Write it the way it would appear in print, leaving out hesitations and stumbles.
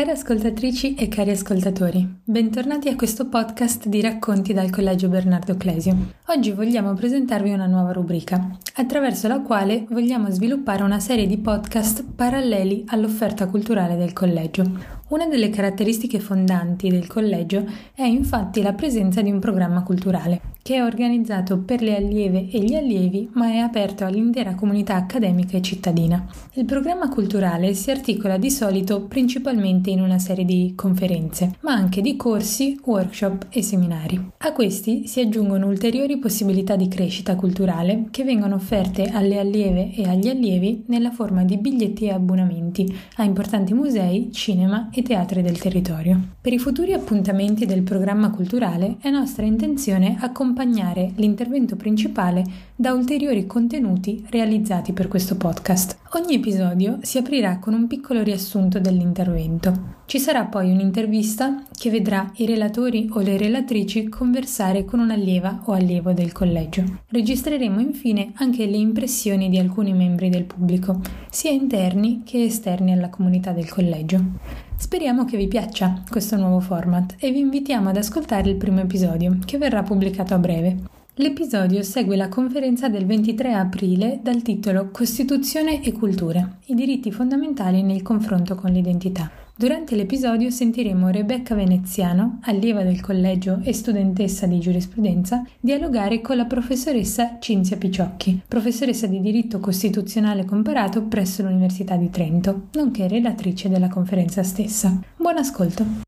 Care ascoltatrici e cari ascoltatori, bentornati a questo podcast di racconti dal Collegio Bernardo Clesio. Oggi vogliamo presentarvi una nuova rubrica, attraverso la quale vogliamo sviluppare una serie di podcast paralleli all'offerta culturale del Collegio. Una delle caratteristiche fondanti del Collegio è infatti la presenza di un programma culturale, che è organizzato per le allieve e gli allievi, ma è aperto all'intera comunità accademica e cittadina. Il programma culturale si articola di solito principalmente in una serie di conferenze, ma anche di corsi, workshop e seminari. A questi si aggiungono ulteriori possibilità di crescita culturale che vengono offerte alle allieve e agli allievi nella forma di biglietti e abbonamenti a importanti musei, cinema e teatri del territorio. Per i futuri appuntamenti del programma culturale è nostra intenzione accompagnare l'intervento principale da ulteriori contenuti realizzati per questo podcast. Ogni episodio si aprirà con un piccolo riassunto dell'intervento. Ci sarà poi un'intervista che vedrà i relatori o le relatrici conversare con un allieva o allievo del collegio. Registreremo infine anche le impressioni di alcuni membri del pubblico, sia interni che esterni alla comunità del collegio. Speriamo che vi piaccia questo nuovo format e vi invitiamo ad ascoltare il primo episodio, che verrà pubblicato a breve. L'episodio segue la conferenza del 23 aprile dal titolo Costituzione e cultura, i diritti fondamentali nel confronto con l'identità. Durante l'episodio sentiremo Rebecca Veneziano, allieva del collegio e studentessa di giurisprudenza, dialogare con la professoressa Cinzia Picciocchi, professoressa di diritto costituzionale comparato presso l'Università di Trento, nonché relatrice della conferenza stessa. Buon ascolto!